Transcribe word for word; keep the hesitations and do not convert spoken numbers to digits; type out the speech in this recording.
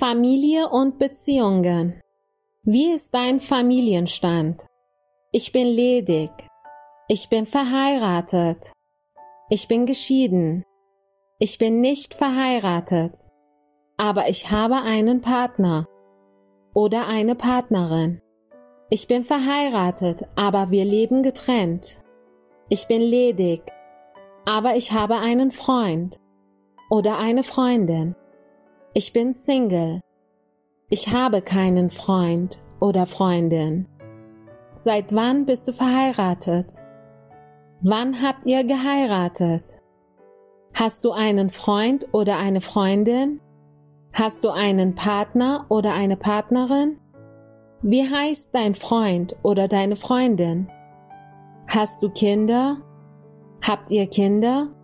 Familie und Beziehungen. Wie ist dein Familienstand? Ich bin ledig. Ich bin verheiratet. Ich bin geschieden. Ich bin nicht verheiratet, aber ich habe einen Partner oder eine Partnerin. Ich bin verheiratet, aber wir leben getrennt. Ich bin ledig, aber ich habe einen Freund oder eine Freundin. Ich bin Single. Ich habe keinen Freund oder Freundin. Seit wann bist du verheiratet? Wann habt ihr geheiratet? Hast du einen Freund oder eine Freundin? Hast du einen Partner oder eine Partnerin? Wie heißt dein Freund oder deine Freundin? Hast du Kinder? Habt ihr Kinder?